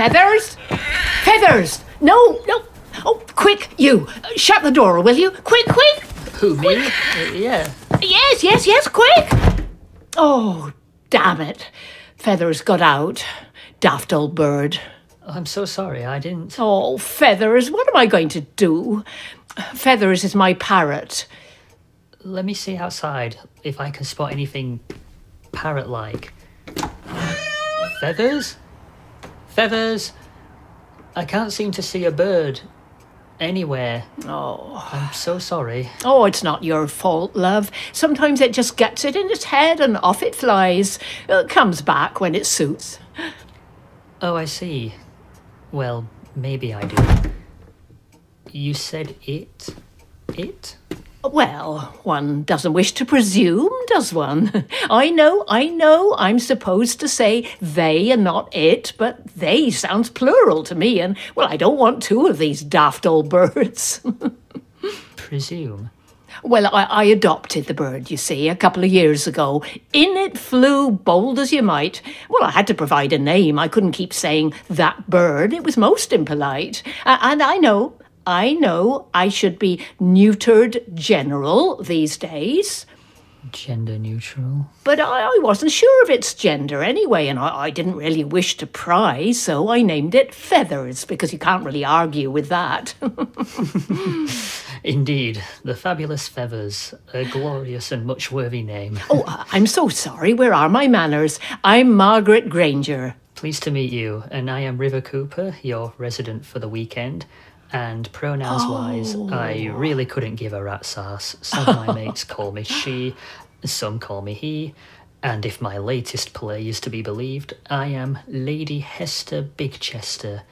Feathers? Feathers! No, no. Oh, quick, you. Shut the door, will you? Quick, quick. Who, me? Yeah. Yes, yes, yes, quick. Oh, damn it. Feathers got out. Daft old bird. Oh, I'm so sorry, I didn't. Oh, Feathers, what am I going to do? Feathers is my parrot. Let me see outside if I can spot anything parrot-like. Feathers? Feathers? I can't seem to see a bird anywhere. Oh. I'm so sorry. Oh, it's not your fault, love. Sometimes it just gets it in its head and off it flies. It comes back when it suits. Oh, I see. Well, maybe I do. You said it? It? Well, one doesn't wish to presume, does one? I know, I'm supposed to say they and not it, but they sounds plural to me, and, well, I don't want two of these daft old birds. Presume? Well, I adopted the bird, you see, a couple of years ago. In it flew, bold as you might. Well, I had to provide a name. I couldn't keep saying that bird. It was most impolite. And I know I should be neutered general these days. Gender neutral? But I wasn't sure of its gender anyway, and I didn't really wish to pry, so I named it Feathers, because you can't really argue with that. Indeed, the fabulous Feathers, a glorious and much worthy name. Oh, I'm so sorry. Where are my manners? I'm Margaret Granger. Pleased to meet you, and I am River Cooper, your resident for the weekend. And pronouns-wise, oh. I really couldn't give a rat's arse. Some of my mates call me she, some call me he, and if my latest play is to be believed, I am Lady Hester Bigchester,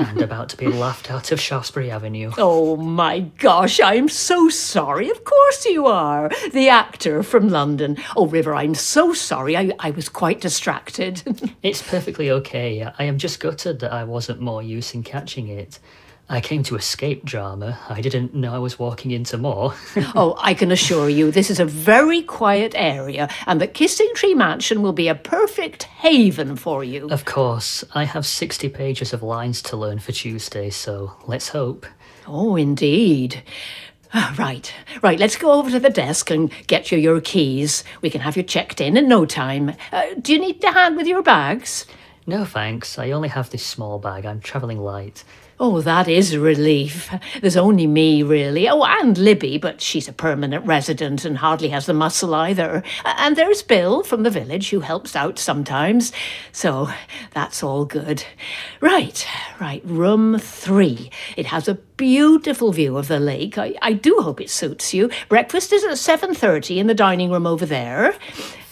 and about to be laughed out of Shaftesbury Avenue. Oh, my gosh, I'm so sorry. Of course you are. The actor from London. Oh, River, I'm so sorry. I was quite distracted. It's perfectly okay. I am just gutted that I wasn't more use in catching it. I came to escape drama. I didn't know I was walking into more. Oh, I can assure you this is a very quiet area and that Kissing Tree Mansion will be a perfect haven for you. Of course. I have 60 pages of lines to learn for Tuesday, so let's hope. Oh, indeed. Right, let's go over to the desk and get you your keys. We can have you checked in no time. Do you need to hand with your bags? No, thanks. I only have this small bag. I'm travelling light. Oh, that is a relief. There's only me, really. Oh, and Libby, but she's a permanent resident and hardly has the muscle either. And there's Bill from the village who helps out sometimes. So that's all good. Right, room 3. It has a beautiful view of the lake. I do hope it suits you. Breakfast is at 7:30 in the dining room over there.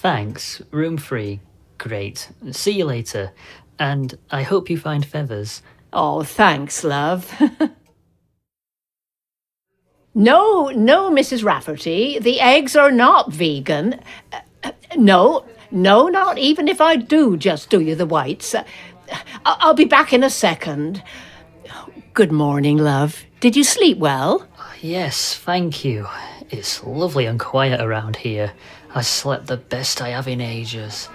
Thanks. Room 3. Great. See you later. And I hope you find Feathers. Oh, thanks, love. No, Mrs. Rafferty, the eggs are not vegan. No, not even if I do just do you the whites. I'll be back in a second. Oh, good morning, love. Did you sleep well? Yes, thank you. It's lovely and quiet around here. I slept the best I have in ages.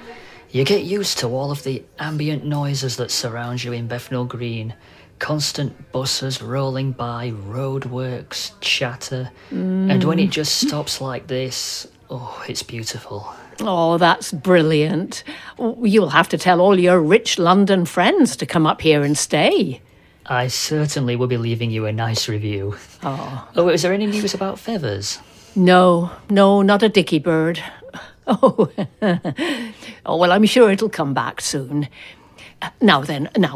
You get used to all of the ambient noises that surround you in Bethnal Green. Constant buses rolling by, roadworks, chatter. And when it just stops like this, oh, it's beautiful. Oh, that's brilliant. You'll have to tell all your rich London friends to come up here and stay. I certainly will be leaving you a nice review. Oh, is there any news about Feathers? No, not a dicky bird. Oh, well, I'm sure it'll come back soon. Now,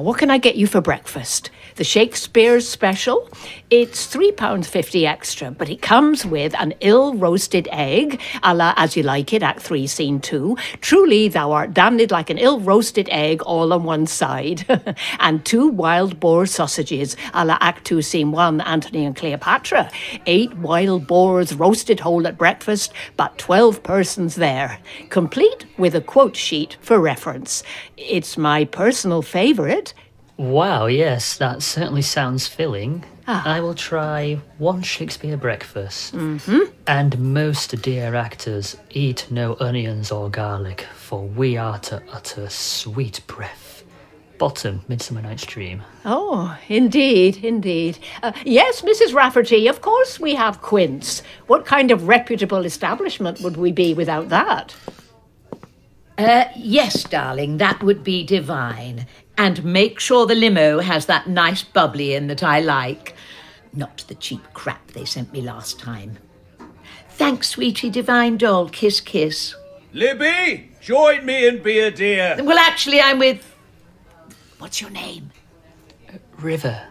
what can I get you for breakfast? The Shakespeare's special. It's £3.50 extra, but it comes with an ill-roasted egg, a la As You Like It, Act 3, Scene 2. Truly, thou art damned like an ill-roasted egg all on one side. And 2 wild boar sausages, a la Act 2, Scene 1, Antony and Cleopatra. 8 wild boars roasted whole at breakfast, but 12 persons there. Complete with a quote sheet for reference. It's my personal favourite. Wow, yes, that certainly sounds filling. I will try 1 Shakespeare breakfast. And most dear actors, eat no onions or garlic, for we are to utter sweet breath. bottom, Midsummer Night's Dream. Oh, indeed, indeed. Yes, Mrs. Rafferty, of course we have quince. What kind of reputable establishment would we be without that? Yes, darling, that would be divine. And make sure the limo has that nice bubbly in that I like. Not the cheap crap they sent me last time. Thanks, sweetie, divine doll. Kiss, kiss. Libby, join me and be a dear. Well, actually, I'm with... What's your name? River.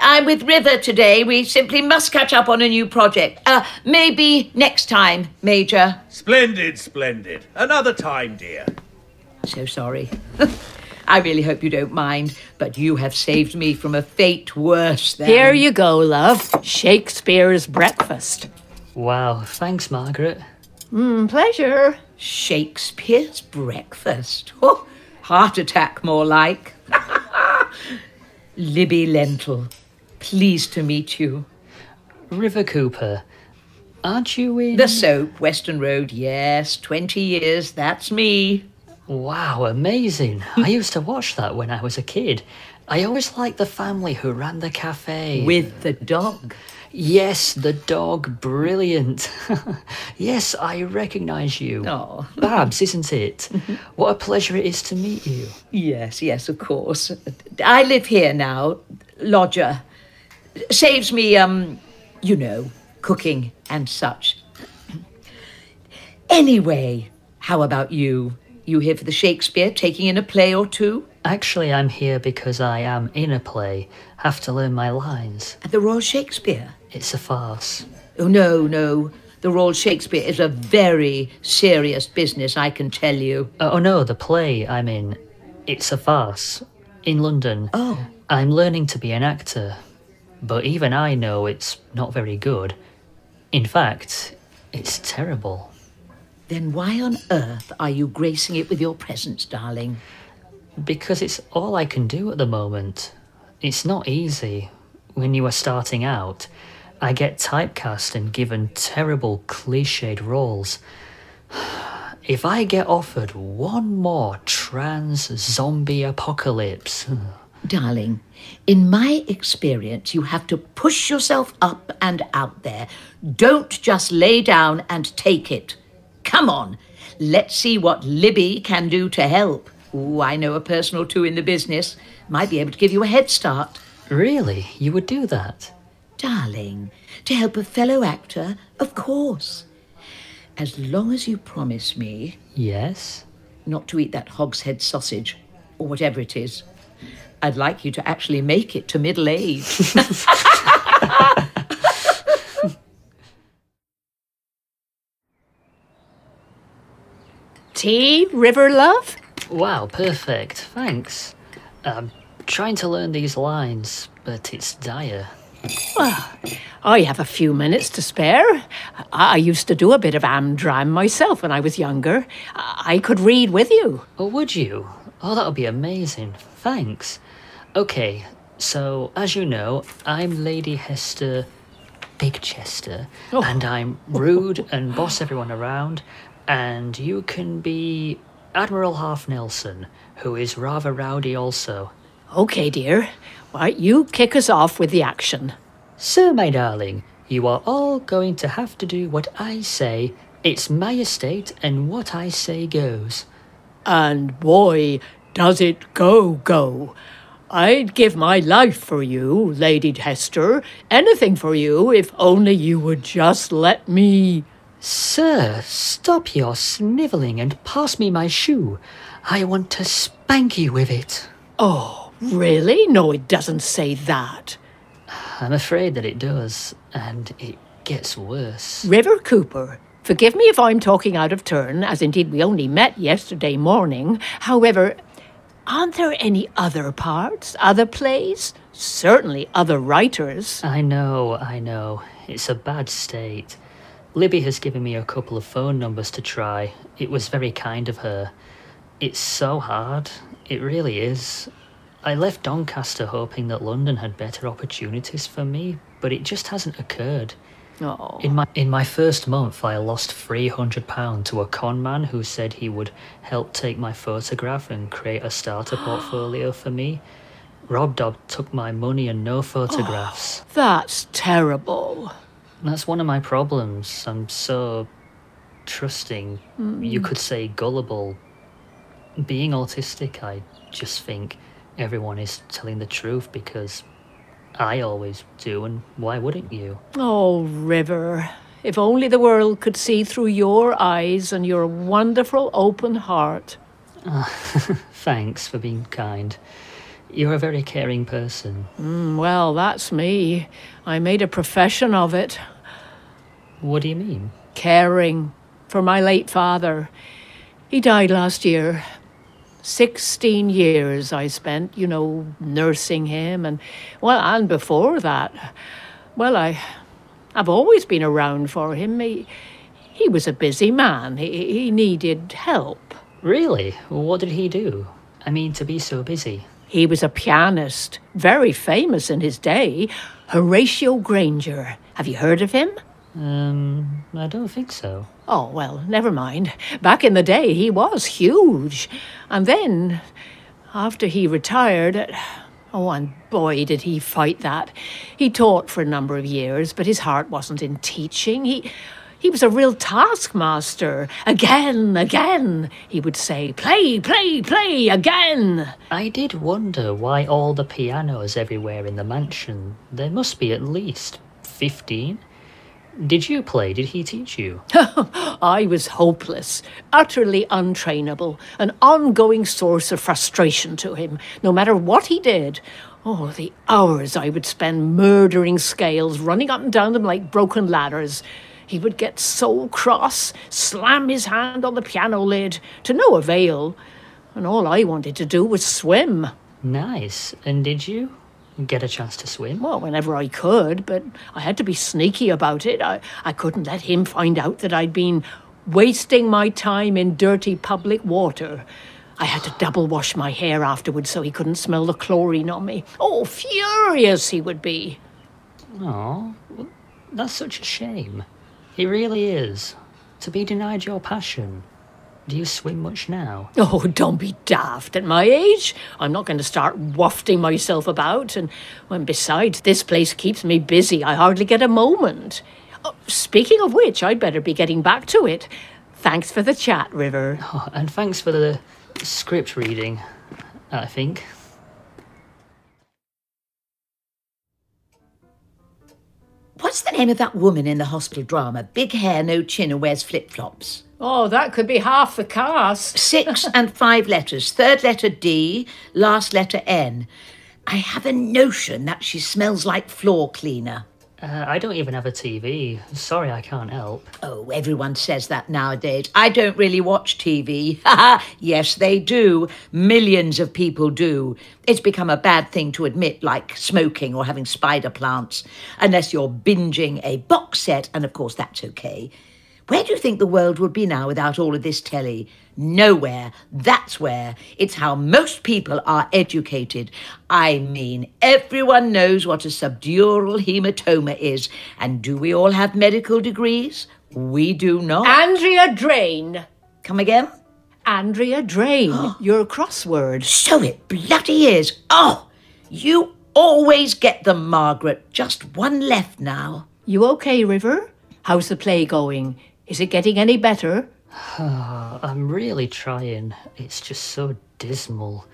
I'm with River today. We simply must catch up on a new project. Maybe next time, Major. Splendid, splendid. Another time, dear. So sorry. I really hope you don't mind, but you have saved me from a fate worse than... Here you go, love. Shakespeare's breakfast. Wow, thanks, Margaret. Pleasure. Shakespeare's breakfast. Oh, heart attack more like. Libby Lentle, pleased to meet you. River Cooper, aren't you in... The Soap, Western Road, yes, 20 years, that's me. Wow, amazing. I used to watch that when I was a kid. I always liked the family who ran the cafe. With the dog. Yes, the dog. Brilliant. Yes, I recognise you. Oh. Babs, isn't it? What a pleasure it is to meet you. Yes, yes, of course. I live here now, lodger. Saves me, you know, cooking and such. Anyway, how about you? You here for the Shakespeare, taking in a play or two? Actually, I'm here because I am in a play. Have to learn my lines. At the Royal Shakespeare? It's a farce. Oh, no, no. The Royal Shakespeare is a very serious business, I can tell you. Oh, no, the play I'm in. It's a farce. In London. Oh. I'm learning to be an actor. But even I know it's not very good. In fact, it's terrible. Then why on earth are you gracing it with your presence, darling? Because it's all I can do at the moment. It's not easy. When you are starting out, I get typecast and given terrible, cliched roles. If I get offered one more trans-zombie apocalypse... Darling, in my experience, you have to push yourself up and out there. Don't just lay down and take it. Come on, let's see what Libby can do to help. Ooh, I know a person or two in the business. Might be able to give you a head start. Really? You would do that? Darling, to help a fellow actor, of course. As long as you promise me... Yes? Not to eat that hogshead sausage, or whatever it is. I'd like you to actually make it to middle age. Tea, River love? Wow, perfect. Thanks. I'm trying to learn these lines, but it's dire. Well, I have a few minutes to spare. I used to do a bit of am-dram myself when I was younger. I could read with you. Oh, would you? Oh, that would be amazing. Thanks. OK, so, as you know, I'm Lady Hester Bigchester, and I'm rude and boss everyone around. And you can be Admiral Half-Nelson, who is rather rowdy also. OK, dear. Why, you kick us off with the action. So, my darling, you are all going to have to do what I say. It's my estate, and what I say goes. And boy, does it go. I'd give my life for you, Lady Hester. Anything for you, if only you would just let me... Sir, stop your snivelling and pass me my shoe. I want to spank you with it. Oh, really? No, it doesn't say that. I'm afraid that it does, and it gets worse. River Cooper, forgive me if I'm talking out of turn, as indeed we only met yesterday morning. However, aren't there any other parts, other plays? Certainly other writers. I know. It's a bad state. Libby has given me a couple of phone numbers to try. It was very kind of her. It's so hard. It really is. I left Doncaster hoping that London had better opportunities for me, but it just hasn't occurred. Oh. In my first month, I lost £300 to a con man who said he would help take my photograph and create a starter portfolio for me. Rob Dobb took my money and no photographs. Oh, that's terrible. That's one of my problems. I'm so trusting. Mm. You could say gullible. Being autistic, I just think everyone is telling the truth because I always do, and why wouldn't you? Oh, River, if only the world could see through your eyes and your wonderful open heart. Oh, thanks for being kind. You're a very caring person. Well, that's me. I made a profession of it. What do you mean? Caring for my late father. He died last year. 16 years I spent, you know, nursing him and before that. Well, I've always been around for him. He was a busy man. He needed help. Really? What did he do? I mean, to be so busy. He was a pianist, very famous in his day. Horatio Granger. Have you heard of him? I don't think so. Oh, well, never mind. Back in the day, he was huge. And then, after he retired... Oh, and boy, did he fight that. He taught for a number of years, but his heart wasn't in teaching. He was a real taskmaster. Again, again, he would say, play, play, play, again. I did wonder why all the pianos everywhere in the mansion. There must be at least 15. Did you play? Did he teach you? I was hopeless, utterly untrainable, an ongoing source of frustration to him, no matter what he did. Oh, the hours I would spend murdering scales, running up and down them like broken ladders. He would get so cross, slam his hand on the piano lid, to no avail, and all I wanted to do was swim. Nice. And did you get a chance to swim? Well, whenever I could, but I had to be sneaky about it. I couldn't let him find out that I'd been wasting my time in dirty public water. I had to double wash my hair afterwards so he couldn't smell the chlorine on me. Oh, furious he would be. Oh, well, that's such a shame. It really is. To be denied your passion. Do you swim much now? Oh, don't be daft. At my age, I'm not going to start wafting myself about. And when besides, this place keeps me busy. I hardly get a moment. Oh, speaking of which, I'd better be getting back to it. Thanks for the chat, River. Oh, and thanks for the script reading, I think. What's the name of that woman in the hospital drama? Big hair, no chin, and wears flip-flops. Oh, that could be half the cast. 6 and 5 letters. Third letter D, last letter N. I have a notion that she smells like floor cleaner. I don't even have a TV. Sorry, I can't help. Oh, everyone says that nowadays. I don't really watch TV. Yes, they do. Millions of people do. It's become a bad thing to admit, like smoking or having spider plants, unless you're binging a box set, and of course that's okay. Where do you think the world would be now without all of this telly? Nowhere. That's where. It's how most people are educated. I mean, everyone knows what a subdural hematoma is. And do we all have medical degrees? We do not. Andrea Drain. Come again? Andrea Drain. Your crossword. So it bloody is. Oh, you always get them, Margaret. Just one left now. You okay, River? How's the play going? Is it getting any better? I'm really trying. It's just so dismal.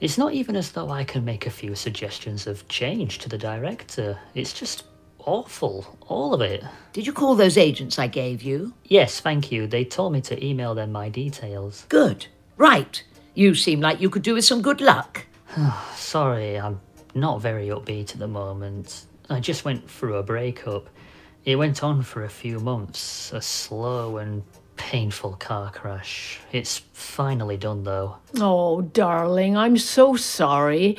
It's not even as though I can make a few suggestions of change to the director. It's just awful, all of it. Did you call those agents I gave you? Yes, thank you. They told me to email them my details. Good. Right. You seem like you could do with some good luck. Sorry, I'm not very upbeat at the moment. I just went through a breakup. It went on for a few months, a slow and painful car crash. It's finally done, though. Oh, darling, I'm so sorry.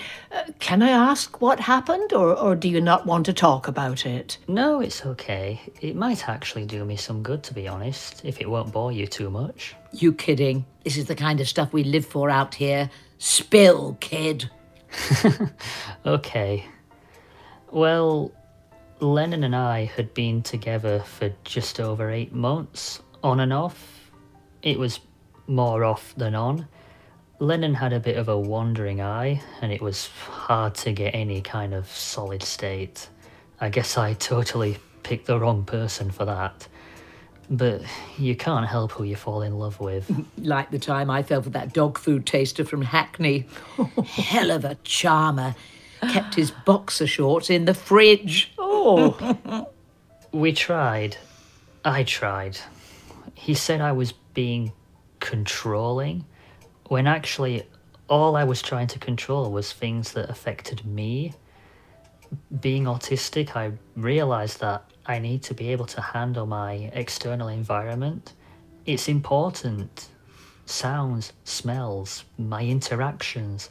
Can I ask what happened, or do you not want to talk about it? No, it's okay. It might actually do me some good, to be honest, if it won't bore you too much. You kidding? This is the kind of stuff we live for out here. Spill, kid. Okay. Well... Lennon and I had been together for just over 8 months, on and off. It was more off than on. Lennon had a bit of a wandering eye, and it was hard to get any kind of solid state. I guess I totally picked the wrong person for that. But you can't help who you fall in love with. Like the time I fell for that dog food taster from Hackney. Hell of a charmer. Kept his boxer shorts in the fridge. Oh. We tried. I tried. He said I was being controlling, when actually all I was trying to control was things that affected me. Being autistic, I realised that I need to be able to handle my external environment. It's important. Sounds, smells, my interactions.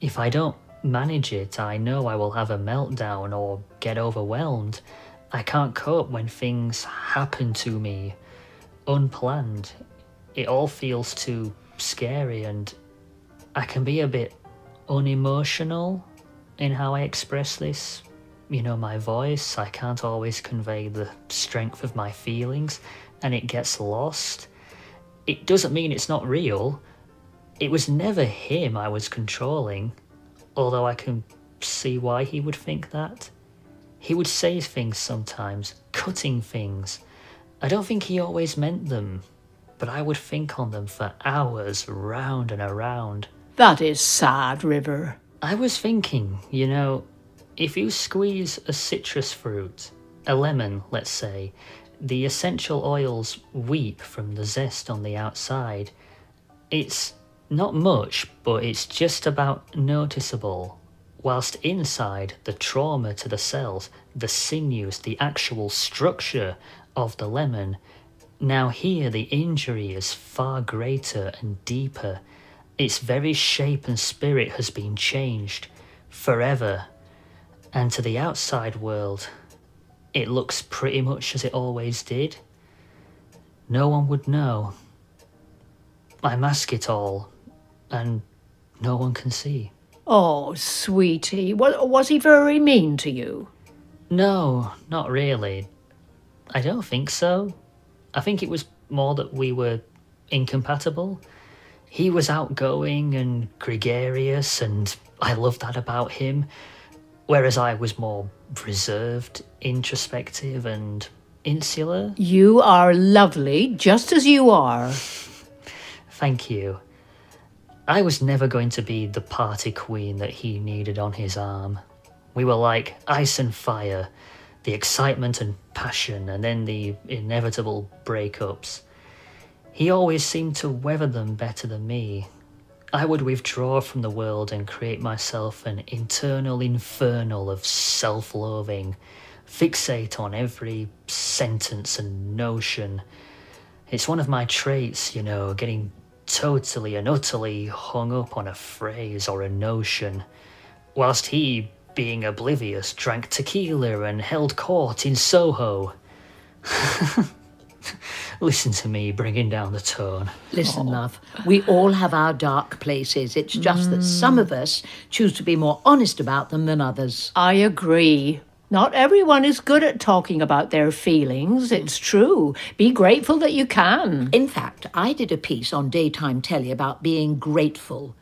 If I don't manage it, I know I will have a meltdown or get overwhelmed. I can't cope when things happen to me, unplanned. It all feels too scary, and I can be a bit unemotional in how I express this. You know, my voice, I can't always convey the strength of my feelings, and it gets lost. It doesn't mean it's not real. It was never him I was controlling, although I can see why he would think that. He would say things sometimes, cutting things. I don't think he always meant them, but I would think on them for hours, round and around. That is sad, River. I was thinking, you know, if you squeeze a citrus fruit, a lemon, let's say, the essential oils weep from the zest on the outside. It's not much, but it's just about noticeable, whilst inside the trauma to the cells, the sinews, the actual structure of the lemon. Now here the injury is far greater and deeper. Its very shape and spirit has been changed forever. And to the outside world, it looks pretty much as it always did. No one would know. I mask it all, and no one can see. Oh, sweetie. Was he very mean to you? No, not really. I don't think so. I think it was more that we were incompatible. He was outgoing and gregarious, and I loved that about him. Whereas I was more reserved, introspective and insular. You are lovely, just as you are. Thank you. I was never going to be the party queen that he needed on his arm. We were like ice and fire, the excitement and passion, and then the inevitable breakups. He always seemed to weather them better than me. I would withdraw from the world and create myself an internal infernal of self-loathing, fixate on every sentence and notion. It's one of my traits, you know, getting totally and utterly hung up on a phrase or a notion, whilst he, being oblivious, drank tequila and held court in Soho. Listen to me bringing down the tone. Listen, love, we all have our dark places. It's just that some of us choose to be more honest about them than others. I agree. Not everyone is good at talking about their feelings. It's true. Be grateful that you can. In fact, I did a piece on daytime telly about being grateful.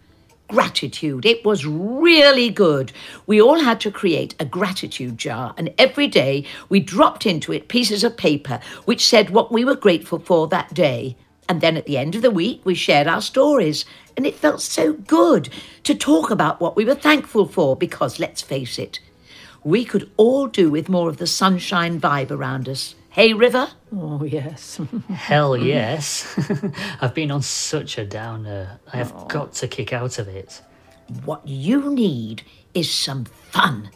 Gratitude. It was really good. We all had to create a gratitude jar, and every day we dropped into it pieces of paper which said what we were grateful for that day. And then at the end of the week, we shared our stories, and it felt so good to talk about what we were thankful for, because let's face it, we could all do with more of the sunshine vibe around us. Hey, River? Oh, yes. Hell yes. I've been on such a downer. I have got to kick out of it. What you need is some fun.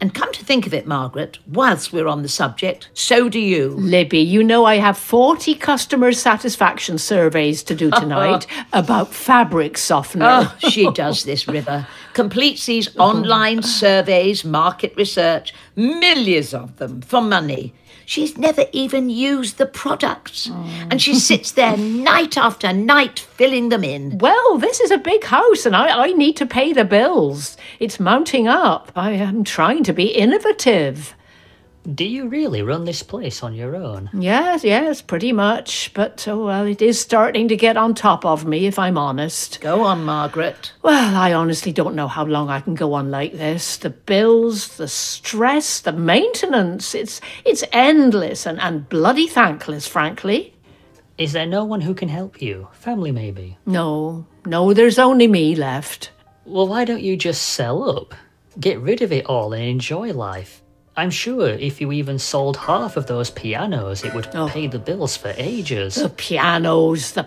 And come to think of it, Margaret, whilst we're on the subject, so do you. Libby, you know I have 40 customer satisfaction surveys to do tonight about fabric softener. Oh, she does this, River. Completes these online surveys, market research, millions of them for money. She's never even used the products. And she sits there night after night filling them in. Well, this is a big house and I need to pay the bills. It's mounting up. I am trying to be innovative. Do you really run this place on your own? Yes, pretty much. But, oh, well, it is starting to get on top of me, if I'm honest. Go on, Margaret. Well, I honestly don't know how long I can go on like this. The bills, the stress, the maintenance. It's endless and bloody thankless, frankly. Is there no one who can help you? Family, maybe? No, there's only me left. Well, why don't you just sell up? Get rid of it all and enjoy life. I'm sure if you even sold half of those pianos, it would pay the bills for ages. The pianos, the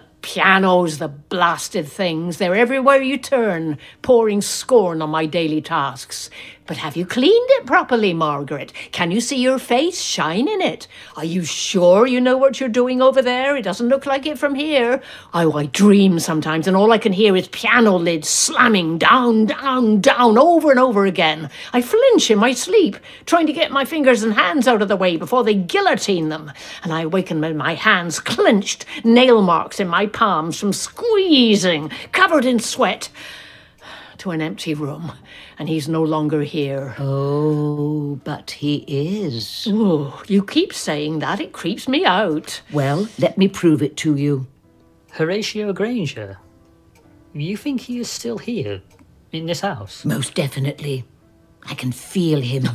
blasted things. They're everywhere you turn, pouring scorn on my daily tasks. But have you cleaned it properly, Margaret? Can you see your face shine in it? Are you sure you know what you're doing over there? It doesn't look like it from here. Oh, I dream sometimes, and all I can hear is piano lids slamming down, over and over again. I flinch in my sleep, trying to get my fingers and hands out of the way before they guillotine them. And I awaken with my hands clenched, nail marks in my palms from squeezing, covered in sweat, to an empty room, and he's no longer here. Oh, but he is. Oh, you keep saying that. It creeps me out. Well, let me prove it to you. Horatio Granger, you think he is still here, in this house? Most definitely. I can feel him.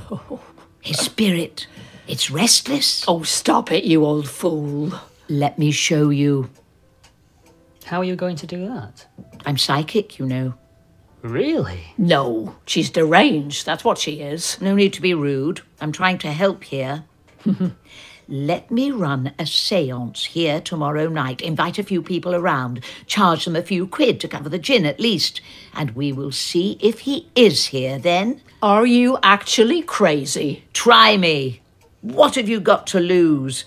His spirit. It's restless. Oh, stop it, you old fool. Let me show you. How are you going to do that? I'm psychic, you know. Really? No, she's deranged. That's what she is. No need to be rude. I'm trying to help here. Let me run a séance here tomorrow night. Invite a few people around. Charge them a few quid to cover the gin at least. And we will see if he is here then. Are you actually crazy? Try me. What have you got to lose?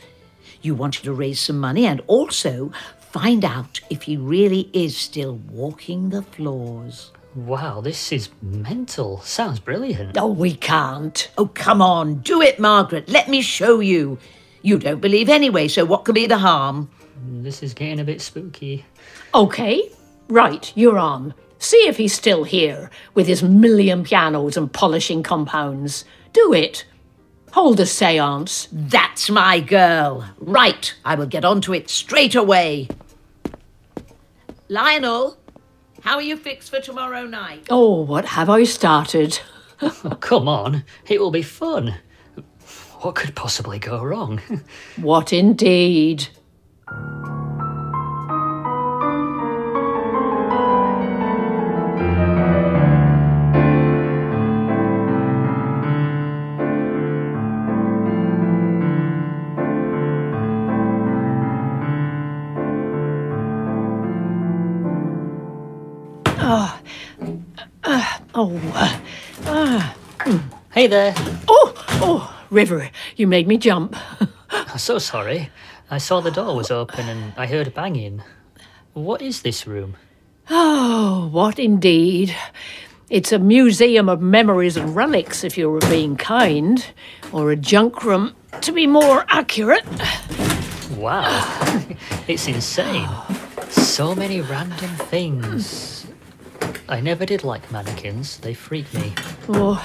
You wanted to raise some money and also find out if he really is still walking the floors. Wow, this is mental. Sounds brilliant. Oh, we can't. Oh, come on. Do it, Margaret. Let me show you. You don't believe anyway, so what could be the harm? This is getting a bit spooky. OK. Right, you're on. See if he's still here, with his million pianos and polishing compounds. Do it. Hold a séance. That's my girl. Right, I will get on to it straight away. Lionel, how are you fixed for tomorrow night? Oh, what have I started? Oh, come on, it will be fun. What could possibly go wrong? What indeed? Hey there. Oh, River, you made me jump. I'm so sorry. I saw the door was open and I heard banging. What is this room? Oh, what indeed. It's a museum of memories and relics, if you were being kind. Or a junk room, to be more accurate. Wow, it's insane. So many random things. I never did like mannequins. They freak me. Oh,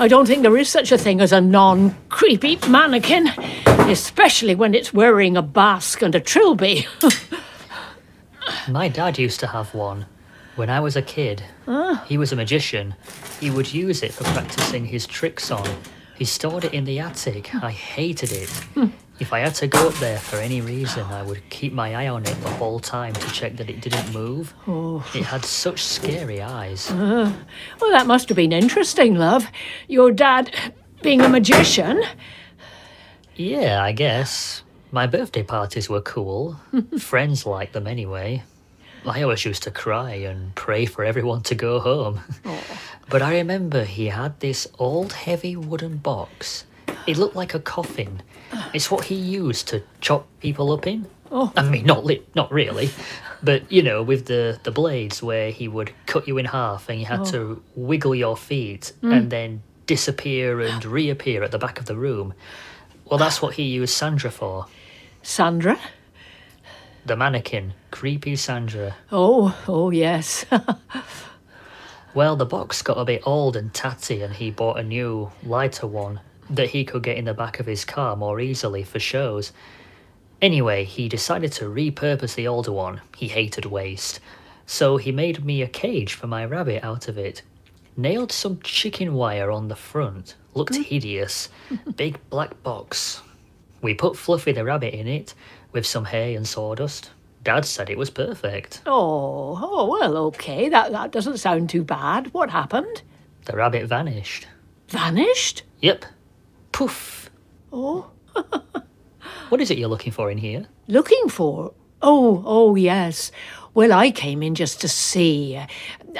I don't think there is such a thing as a non-creepy mannequin, especially when it's wearing a basque and a trilby. My dad used to have one when I was a kid. He was a magician. He would use it for practicing his tricks on. He stored it in the attic. I hated it. If I had to go up there for any reason, I would keep my eye on it the whole time to check that it didn't move. Oh. It had such scary eyes. Well, that must have been interesting, love. Your dad being a magician. Yeah, I guess. My birthday parties were cool. Friends liked them anyway. I always used to cry and pray for everyone to go home. But I remember he had this old heavy wooden box. It looked like a coffin. It's what he used to chop people up in. Oh. I mean, not really, but, you know, with the blades where he would cut you in half and you had to wiggle your feet and then disappear and reappear at the back of the room. Well, that's what he used Sandra for. Sandra? The mannequin. Creepy Sandra. Oh, yes. Well, the box got a bit old and tatty and he bought a new, lighter one. that he could get in the back of his car more easily for shows. Anyway, he decided to repurpose the older one. He hated waste. So he made me a cage for my rabbit out of it. Nailed some chicken wire on the front. Looked hideous. Big black box. We put Fluffy the rabbit in it with some hay and sawdust. Dad said it was perfect. Oh, well, OK, that doesn't sound too bad. What happened? The rabbit vanished. Vanished? Yep. Poof. Oh. What is it you're looking for in here? Looking for? Oh, yes. Well, I came in just to see.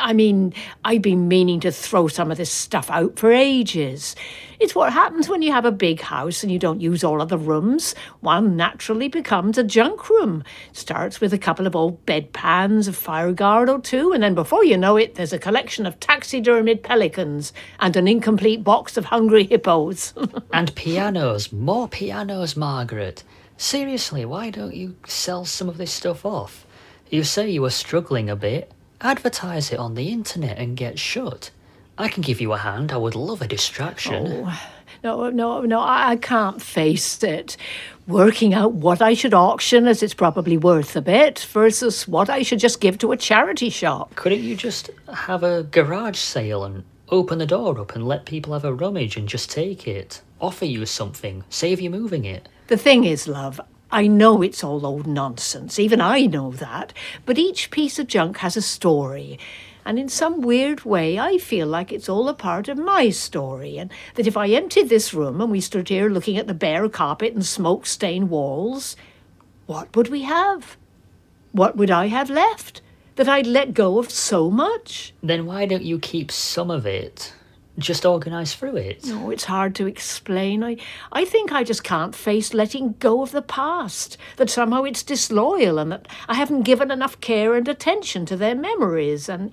I mean, I've been meaning to throw some of this stuff out for ages. It's what happens when you have a big house and you don't use all of the rooms. One naturally becomes a junk room. Starts with a couple of old bedpans, a fire guard or two, and then before you know it, there's a collection of taxidermied pelicans and an incomplete box of hungry hippos. And pianos. More pianos, Margaret. Seriously, why don't you sell some of this stuff off? You say you were struggling a bit. Advertise it on the internet and get shut. I can give you a hand. I would love a distraction. Oh, no, I can't face it. Working out what I should auction, as it's probably worth a bit, versus what I should just give to a charity shop. Couldn't you just have a garage sale and open the door up and let people have a rummage and just take it? Offer you something. Save you moving it. The thing is, love, I know it's all old nonsense, even I know that, but each piece of junk has a story, and in some weird way I feel like it's all a part of my story, and that if I emptied this room and we stood here looking at the bare carpet and smoke-stained walls, what would we have? What would I have left? That I'd let go of so much? Then why don't you keep some of it? Just organise through it? No, it's hard to explain. I think I just can't face letting go of the past, that somehow it's disloyal and that I haven't given enough care and attention to their memories and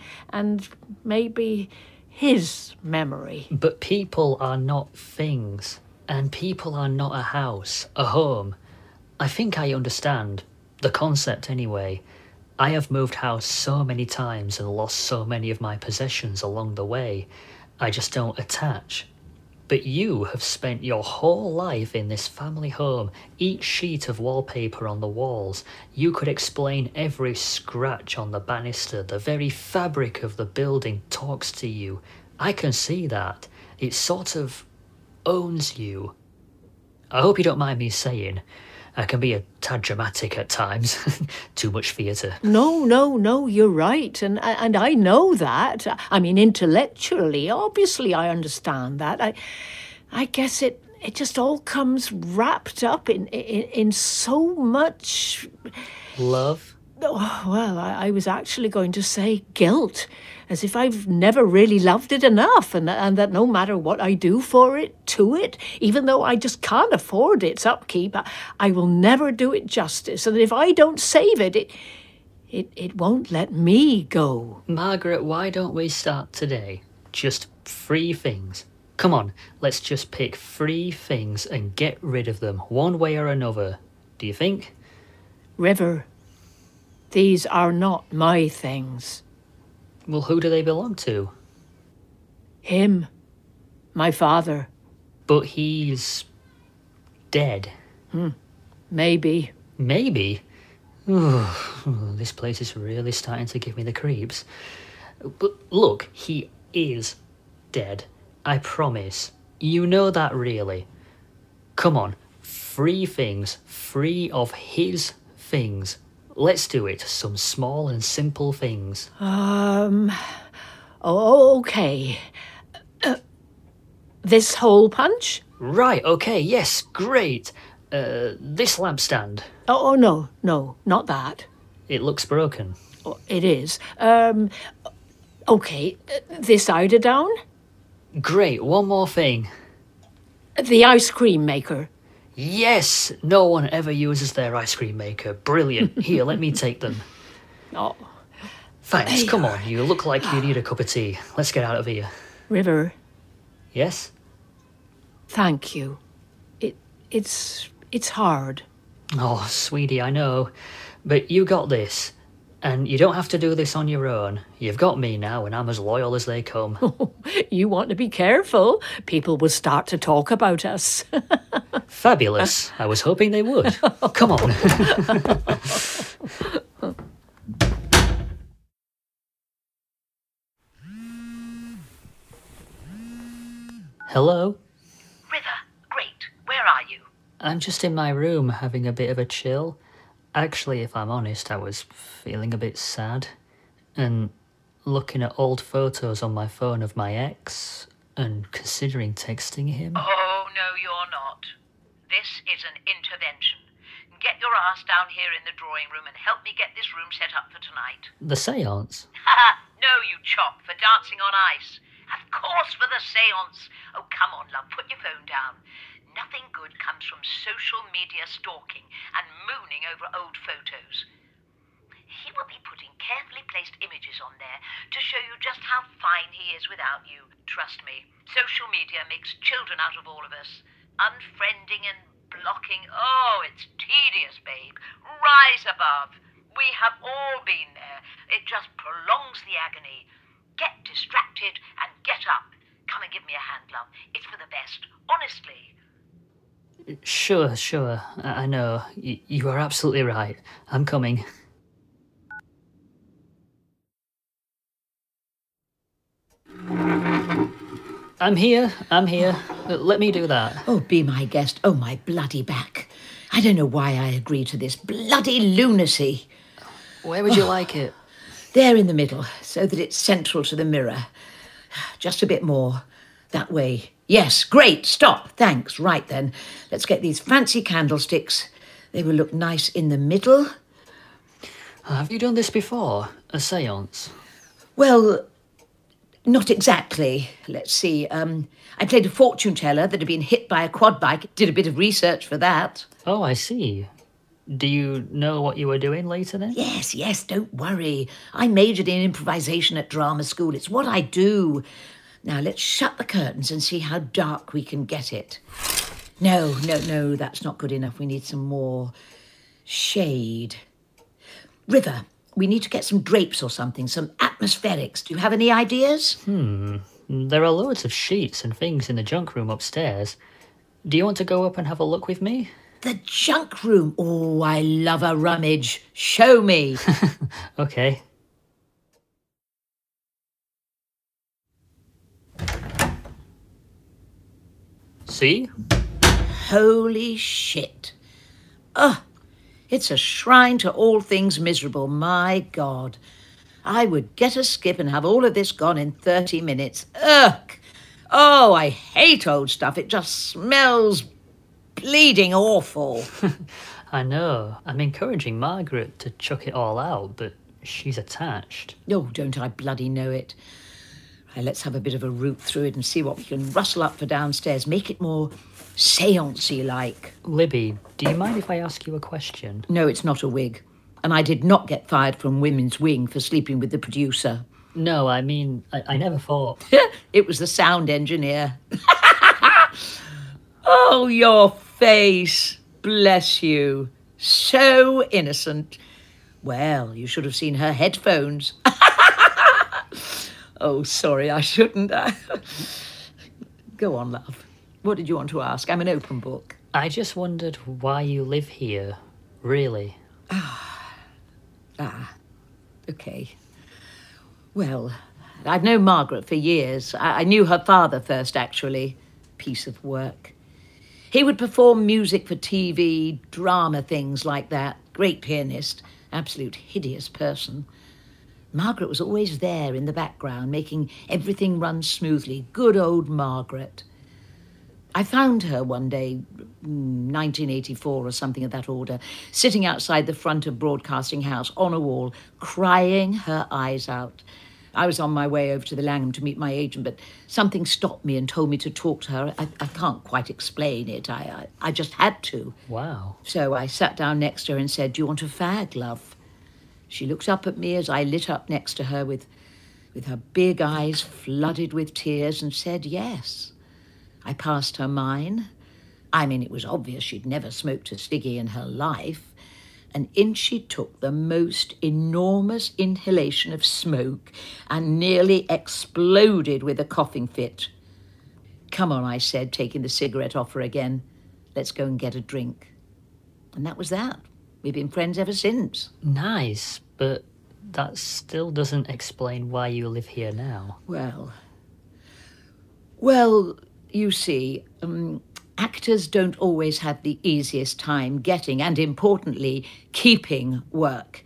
maybe his memory. But people are not things, and people are not a house, a home. I think I understand the concept anyway. I have moved house so many times and lost so many of my possessions along the way. I just don't attach. But you have spent your whole life in this family home, each sheet of wallpaper on the walls. You could explain every scratch on the banister. The very fabric of the building talks to you. I can see that. It sort of owns you. I hope you don't mind me saying, I can be a tad dramatic at times. Too much theatre. No, you're right. And I know that. I mean, intellectually, obviously I understand that. I guess it just all comes wrapped up in so much... Love? Oh, well, I was actually going to say guilt, as if I've never really loved it enough and that no matter what I do for it, to it, even though I just can't afford its upkeep, I will never do it justice. And if I don't save it, it won't let me go. Margaret, why don't we start today? Just 3 things. Come on, let's just pick 3 things and get rid of them, one way or another. Do you think? River. These are not my things. Well, who do they belong to? Him. My father. But he's... dead. Maybe. Maybe? Ooh, this place is really starting to give me the creeps. But look, he is dead. I promise. You know that, really. Come on. 3 things. 3 of his things. Let's do it. Some small and simple things. OK. This hole punch? Right, OK, yes, great. This lampstand. Oh, no, not that. It looks broken. Oh, it is. OK, this eiderdown? Great, one more thing. The ice cream maker. Yes! No one ever uses their ice cream maker. Brilliant. Here, let me take them. Oh. Thanks, come on. You look like you need a cup of tea. Let's get out of here. River. Yes? Thank you. It's hard. Oh, sweetie, I know. But you got this. And you don't have to do this on your own. You've got me now, and I'm as loyal as they come. Oh, you want to be careful. People will start to talk about us. Fabulous. I was hoping they would. Come on. Hello? River, great. Where are you? I'm just in my room, having a bit of a chill. Actually, if I'm honest, I was feeling a bit sad and looking at old photos on my phone of my ex and considering texting him. Oh, no, you're not. This is an intervention. Get your ass down here in the drawing room and help me get this room set up for tonight. The seance? No, you chop, for dancing on ice. Of course, for the seance. Oh, come on, love, put your phone down. Nothing good comes from social media stalking and mooning over old photos. He will be putting carefully placed images on there to show you just how fine he is without you. Trust me, social media makes children out of all of us. Unfriending and blocking, oh, it's tedious, babe. Rise above. We have all been there. It just prolongs the agony. Get distracted and get up. Come and give me a hand, love. It's for the best, honestly. Sure, I know. You are absolutely right. I'm coming. I'm here. Let me do that. Oh, be my guest. Oh, my bloody back. I don't know why I agreed to this bloody lunacy. Where would you like it? There in the middle, so that it's central to the mirror. Just a bit more. That way. Yes, great, stop, thanks, right then. Let's get these fancy candlesticks. They will look nice in the middle. Have you done this before, a séance? Well, not exactly. Let's see, I played a fortune teller that had been hit by a quad bike. Did a bit of research for that. Oh, I see. Do you know what you were doing later then? Yes, don't worry. I majored in improvisation at drama school. It's what I do. Now, let's shut the curtains and see how dark we can get it. No, that's not good enough. We need some more shade. River, we need to get some drapes or something, some atmospherics. Do you have any ideas? There are loads of sheets and things in the junk room upstairs. Do you want to go up and have a look with me? The junk room? Oh, I love a rummage. Show me. Okay. See? Holy shit. Oh, it's a shrine to all things miserable. My God. I would get a skip and have all of this gone in 30 minutes. Ugh. Oh, I hate old stuff. It just smells bleeding awful. I know. I'm encouraging Margaret to chuck it all out, but she's attached. Oh, don't I bloody know it. Let's have a bit of a route through it and see what we can rustle up for downstairs. Make it more séancey like. Libby, do you mind if I ask you a question? No, it's not a wig. And I did not get fired from Women's Wing for sleeping with the producer. No, I mean, I never thought. It was the sound engineer. Oh, your face. Bless you. So innocent. Well, you should have seen her headphones. Oh, sorry, I shouldn't. Go on, love. What did you want to ask? I'm an open book. I just wondered why you live here, really. OK. Well, I've known Margaret for years. I knew her father first, actually. Piece of work. He would perform music for TV, drama, things like that. Great pianist. Absolute hideous person. Margaret was always there in the background, making everything run smoothly. Good old Margaret. I found her one day, 1984 or something of that order, sitting outside the front of Broadcasting House on a wall, crying her eyes out. I was on my way over to the Langham to meet my agent, but something stopped me and told me to talk to her. I can't quite explain it. I just had to. Wow. So I sat down next to her and said, "Do you want a fag, love?" She looked up at me as I lit up next to her with her big eyes flooded with tears and said yes. I passed her mine. I mean, it was obvious she'd never smoked a ciggy in her life. and in she took the most enormous inhalation of smoke and nearly exploded with a coughing fit. "Come on," I said, taking the cigarette off her again. "Let's go and get a drink." And that was that. We've been friends ever since. Nice, but that still doesn't explain why you live here now. Well, you see, actors don't always have the easiest time getting, and importantly, keeping work,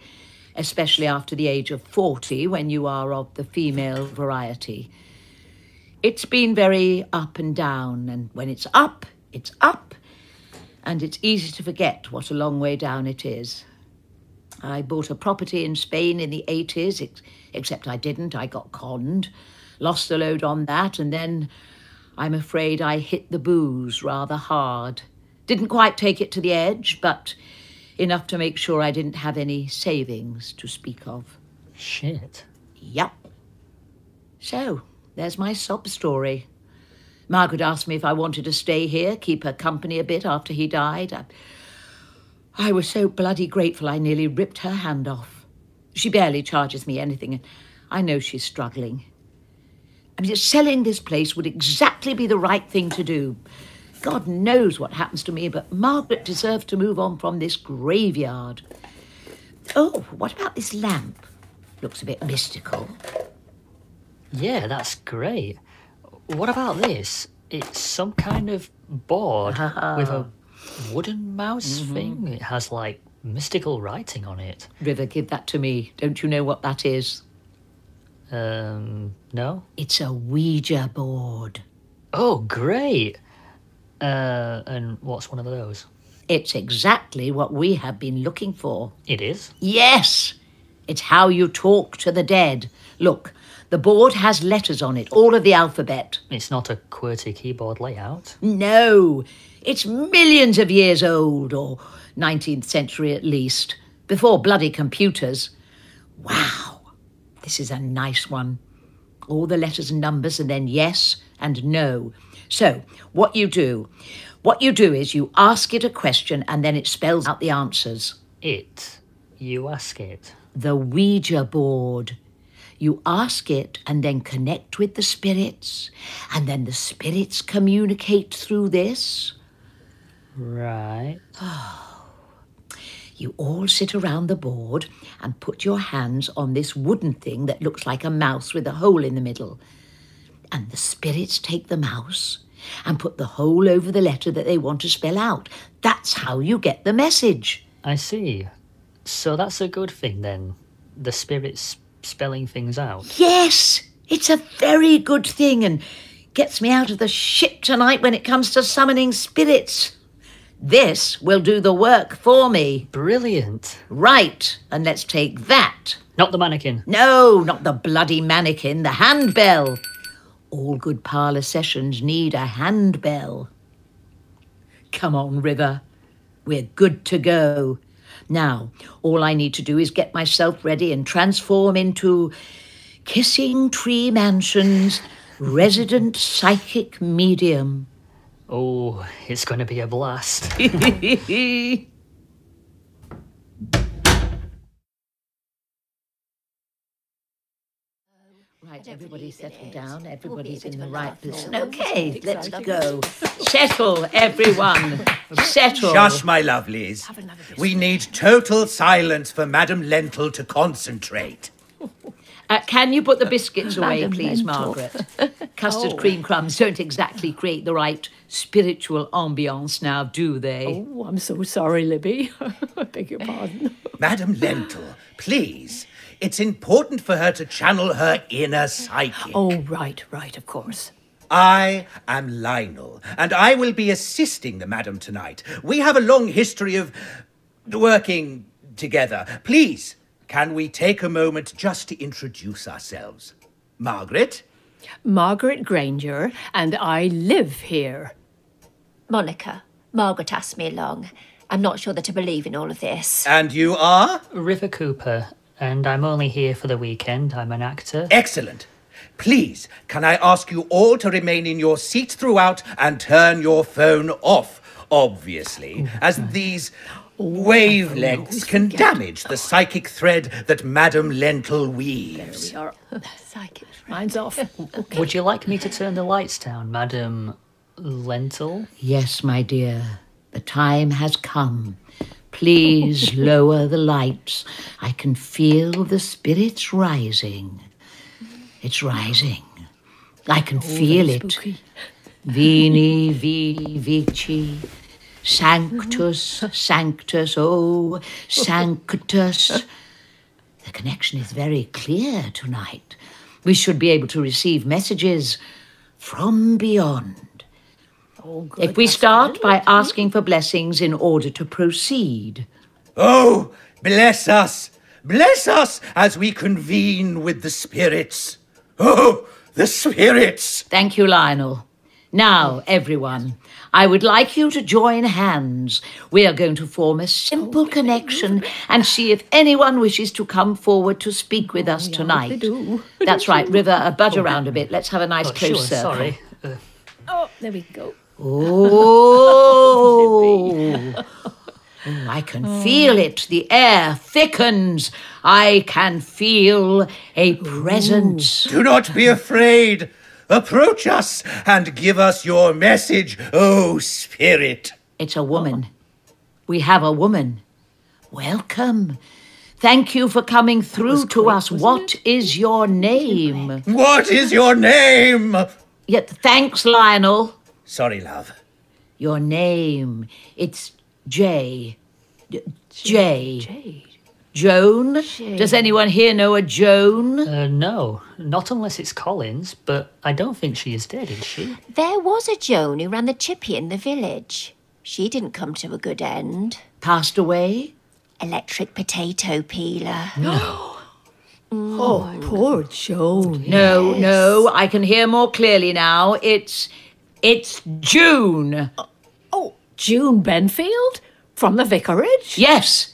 especially after the age of 40 when you are of the female variety. It's been very up and down, and when it's up, it's up, and it's easy to forget what a long way down it is. I bought a property in Spain in the 80s, except I didn't. I got conned, lost the load on that, and then I'm afraid I hit the booze rather hard. Didn't quite take it to the edge, but enough to make sure I didn't have any savings to speak of. Shit. Yup. So, there's my sob story. Margaret asked me if I wanted to stay here, keep her company a bit after he died. I was so bloody grateful I nearly ripped her hand off. She barely charges me anything, and I know she's struggling. I mean, selling this place would exactly be the right thing to do. God knows what happens to me, but Margaret deserved to move on from this graveyard. Oh, what about this lamp? Looks a bit mystical. Yeah, that's great. What about this? It's some kind of board with a wooden mouse thing. It has, like, mystical writing on it. River, give that to me. Don't you know what that is? No? It's a Ouija board. Oh, great. And what's one of those? It's exactly what we have been looking for. It is? Yes. It's how you talk to the dead. Look, the board has letters on it, all of the alphabet. It's not a QWERTY keyboard layout. No. It's millions of years old, or 19th century at least, before bloody computers. Wow. This is a nice one. All the letters and numbers, and then yes and no. So, what you do is you ask it a question and then it spells out the answers. You ask it. The Ouija board. You ask it and then connect with the spirits, and then the spirits communicate through this. Right. You all sit around the board and put your hands on this wooden thing that looks like a mouse with a hole in the middle. And the spirits take the mouse and put the hole over the letter that they want to spell out. That's how you get the message. I see. So that's a good thing, then? The spirits spelling things out? Yes! It's a very good thing, and gets me out of the shit tonight when it comes to summoning spirits. This will do the work for me. Brilliant. Right, and let's take that. Not the mannequin. No, not the bloody mannequin, the handbell. All good parlour sessions need a handbell. Come on, River. We're good to go. Now, all I need to do is get myself ready and transform into Kissing Tree Mansion's resident psychic medium. Oh, it's going to be a blast. Right, everybody settle down. Everybody's in the right position. Okay, let's go. Settle, everyone. Settle. Shush, my lovelies. We need total silence for Madame Lentil to concentrate. Can you put the biscuits away, Madam please, Lentil. Margaret? Custard cream crumbs don't exactly create the right spiritual ambience now, do they? Oh, I'm so sorry, Libby. I beg your pardon. Madam Lentil, please. It's important for her to channel her inner psychic. Oh, right, of course. I am Lionel, and I will be assisting the Madam tonight. We have a long history of working together. Please, can we take a moment just to introduce ourselves? Margaret? Margaret Granger, and I live here. Monica, Margaret asked me along. I'm not sure that I believe in all of this. And you are? River Cooper, and I'm only here for the weekend. I'm an actor. Excellent. Please, can I ask you all to remain in your seats throughout and turn your phone off, obviously, as these Wavelengths can damage the psychic thread that Madame Lentil weaves. There we are. Psychic thread. Mine's off. Okay. Would you like me to turn the lights down, Madame Lentil? Yes, my dear. The time has come. Please lower the lights. I can feel the spirits rising. It's rising. I can feel it. Spooky. Veni, vidi, vici. Sanctus, sanctus, oh, sanctus. The connection is very clear tonight. We should be able to receive messages from beyond. Oh, good. If we start by asking for blessings in order to proceed. Oh, bless us as we convene with the spirits. Oh, the spirits. Thank you, Lionel. Now, everyone, I would like you to join hands. We are going to form a simple connection and see if anyone wishes to come forward to speak with us tonight. That's right, River, budge around a bit. Let's have a nice close circle. Sorry. Oh, there we go. Oh, I can feel it. The air thickens. I can feel a presence. Do not be afraid. Approach us and give us your message, oh spirit. It's a woman. We have a woman. Welcome. Thank you for coming through to us. What is your name? What is your name? Yet thanks, Lionel. Sorry, love. Your name. It's Jay. Jay. Joan? Jay. Does anyone here know a Joan? No. Not unless it's Collins, but I don't think she is dead, is she? There was a Joan who ran the chippy in the village. She didn't come to a good end. Passed away? Electric potato peeler. No. Oh, poor Joan. Yes. No, I can hear more clearly now. It's June. Oh, June Benfield? From the vicarage? Yes,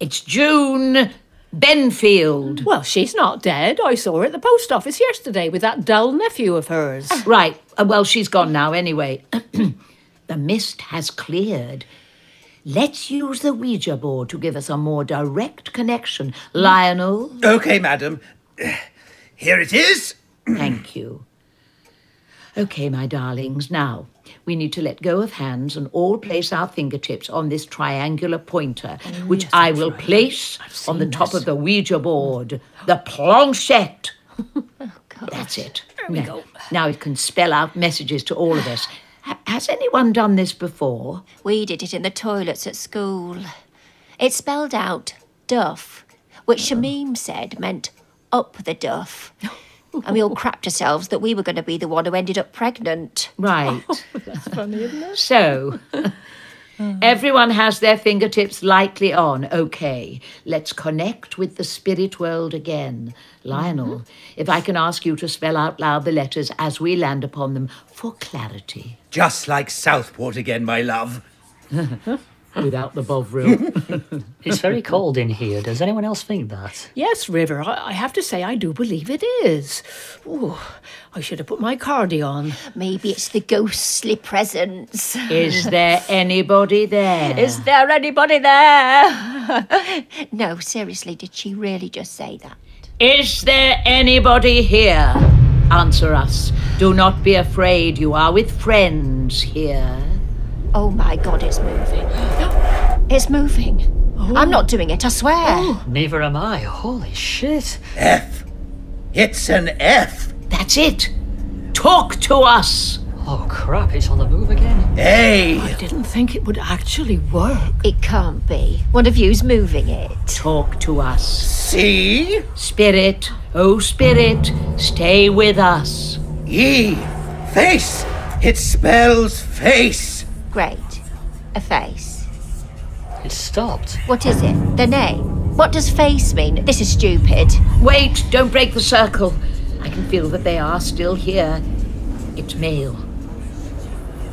it's June Benfield. Well, she's not dead. I saw her at the post office yesterday with that dull nephew of hers. Right, well, she's gone now anyway. The mist has cleared. Let's use the Ouija board to give us a more direct connection. Lionel? OK, madam. Here it is. Thank you. OK, my darlings, now we need to let go of hands and all place our fingertips on this triangular pointer, which yes, I will place on the top of the Ouija board, the planchette. That's it. There we go. Now it can spell out messages to all of us. Has anyone done this before? We did it in the toilets at school. It spelled out duff, which Shamim said meant up the duff. And we all crapped ourselves that we were going to be the one who ended up pregnant. Right. Oh, that's funny, isn't it? So, everyone has their fingertips lightly on. OK, let's connect with the spirit world again. Lionel, if I can ask you to spell out loud the letters as we land upon them for clarity. Just like Southport again, my love. Without the bovril. It's very cold in here. Does anyone else think that? Yes, River. I have to say I do believe it is. Ooh, I should have put my cardi on. Maybe it's the ghostly presence. Is there anybody there? Is there anybody there? No, seriously, did she really just say that? Is there anybody here? Answer us. Do not be afraid. You are with friends here. Oh, my God, it's moving. It's moving. Oh. I'm not doing it, I swear. Oh. Neither am I. Holy shit. F. It's an F. That's it. Talk to us. Oh, crap, it's on the move again. Hey! I didn't think it would actually work. It can't be. One of you's moving it. Talk to us. See? Spirit, oh spirit, stay with us. E. Face. It spells face. Great. A face. It stopped. What is it? The name? What does face mean? This is stupid. Wait, don't break the circle. I can feel that they are still here. It's male.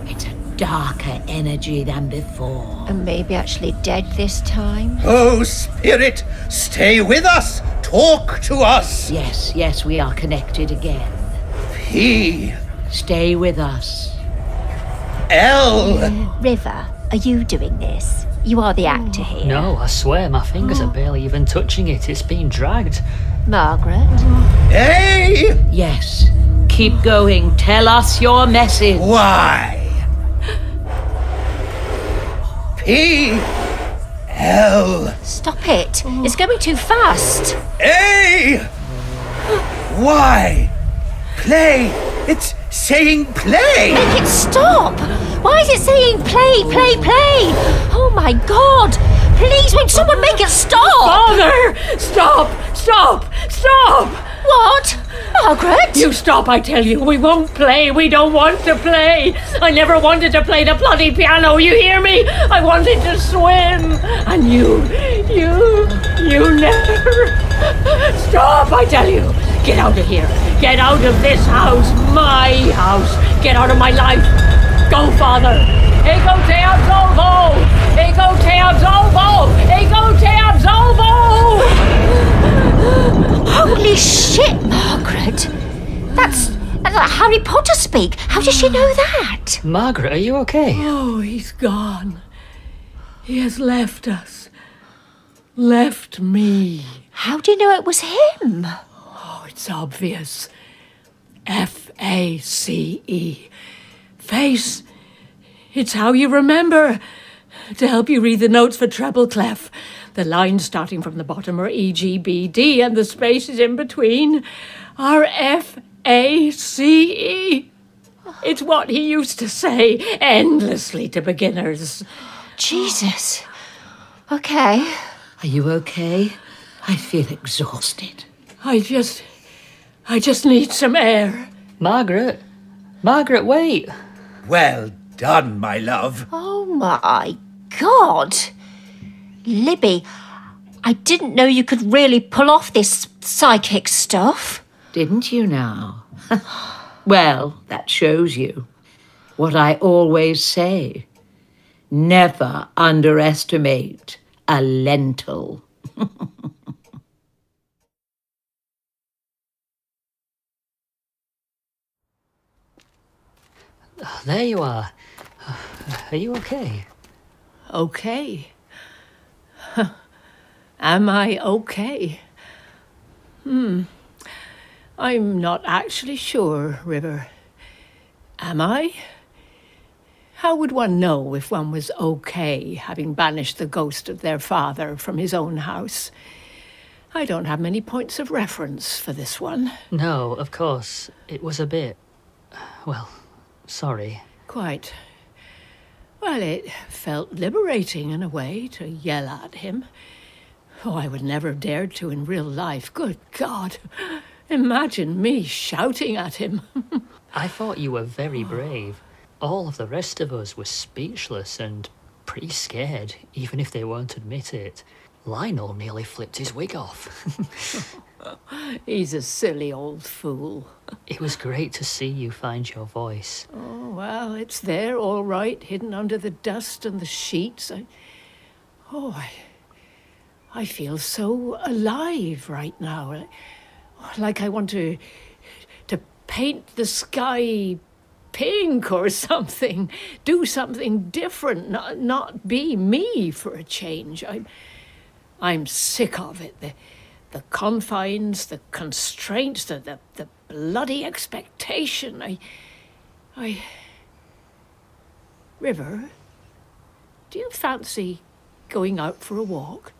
It's a darker energy than before. And maybe actually dead this time. Oh, spirit, stay with us. Talk to us. Yes, we are connected again. P. Stay with us. L. River, are you doing this? You are the actor here. No, I swear, my fingers are barely even touching it. It's being dragged. Margaret? Hey! Yes. Keep going. Tell us your message. Why? P.L. Stop it. It's going too fast. A! Why? Play. It's saying play. Make it stop. Why is it saying play, play, play? Oh, my God. Please, won't someone make it stop? Father! Stop! Stop! Stop! What? Margaret? You stop, I tell you. We won't play. We don't want to play. I never wanted to play the bloody piano, you hear me? I wanted to swim. And you never... Stop, I tell you. Get out of here. Get out of this house. My house. Get out of my life. Go, Father. Ego te absolvo! Ego te absolvo! Ego te absolvo! Holy shit, Margaret. That's like Harry Potter speak. How does she know that? Margaret, are you okay? Oh, he's gone. He has left us. Left me. How do you know it was him? Oh, it's obvious. F-A-C-E. Face. It's how you remember. To help you read the notes for treble clef. The lines starting from the bottom are E, G, B, D, and the spaces in between are F, A, C, E. It's what he used to say endlessly to beginners. Jesus. Okay. Are you okay? I feel exhausted. I just need some air. Margaret. Margaret, wait. Well done, my love. Oh, my God. Libby, I didn't know you could really pull off this psychic stuff. Didn't you now? Well, that shows you what I always say. Never underestimate a lentil. There you are. Are you okay? Okay? Am I okay? I'm not actually sure, River. Am I? How would one know if one was okay, having banished the ghost of their father from his own house? I don't have many points of reference for this one. No, of course. It was a bit... well... sorry. Quite. Well, it felt liberating in a way to yell at him. Oh, I would never have dared to in real life. Good God. Imagine me shouting at him. I thought you were very brave. All of the rest of us were speechless and pretty scared, even if they won't admit it. Lionel nearly flipped his wig off. He's a silly old fool. It was great to see you find your voice. Oh, well, it's there, all right, hidden under the dust and the sheets. I feel so alive right now. Like I want to paint the sky pink or something. Do something different, not be me for a change. I'm sick of it. The confines, the constraints, the bloody expectation. River, do you fancy going out for a walk?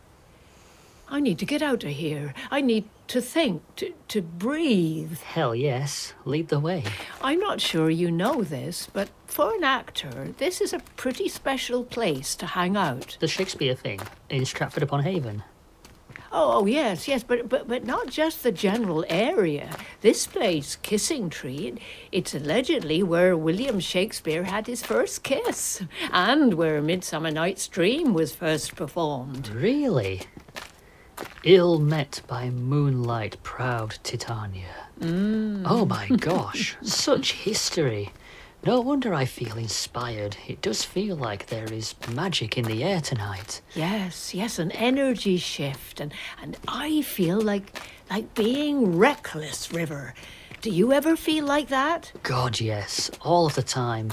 I need to get out of here. I need to think, to breathe. Hell yes, lead the way. I'm not sure you know this, but for an actor, this is a pretty special place to hang out. The Shakespeare thing in Stratford-upon-Avon. Oh, yes, but not just the general area. This place, Kissing Tree, it's allegedly where William Shakespeare had his first kiss and where Midsummer Night's Dream was first performed. Really? Ill met by moonlight, proud Titania. Oh, my gosh, such history. No wonder I feel inspired. It does feel like there is magic in the air tonight. Yes, an energy shift. And I feel like being reckless, River. Do you ever feel like that? God, yes, all of the time.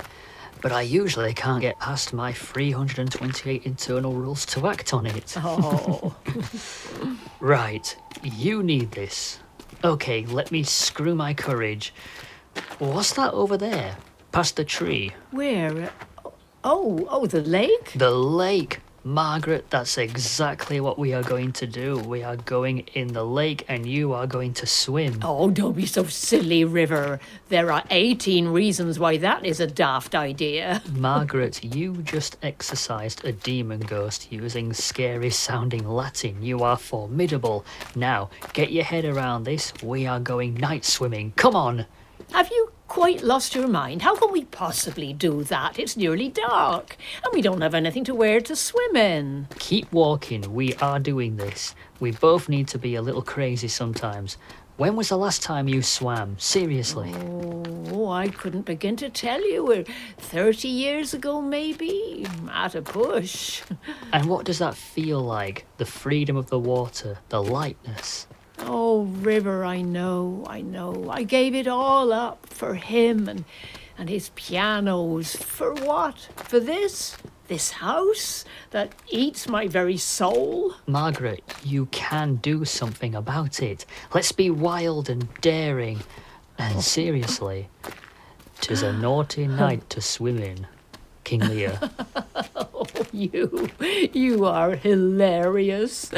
but I usually can't get past my 328 internal rules to act on it. Oh. Right, you need this. Okay, let me screw my courage. What's that over there? Past the tree. Where? Oh, the lake? The lake. Margaret, that's exactly what we are going to do. We are going in the lake and you are going to swim. Oh, don't be so silly, River. There are 18 reasons why that is a daft idea. Margaret, you just exercised a demon ghost using scary-sounding Latin. You are formidable. Now, get your head around this. We are going night swimming. Come on. Have you quite lost your mind? How can we possibly do that? It's nearly dark and we don't have anything to wear to swim in. Keep walking. We are doing this. We both need to be a little crazy sometimes. When was the last time you swam? Seriously. Oh, I couldn't begin to tell you. 30 years ago, maybe. At a push. And what does that feel like? The freedom of the water, the lightness. Oh, River, I know. I gave it all up for him and his pianos. For what? For this? This house that eats my very soul? Margaret, you can do something about it. Let's be wild and daring. And seriously, 'tis a naughty night to swim in. King Lear. Oh, you are hilarious.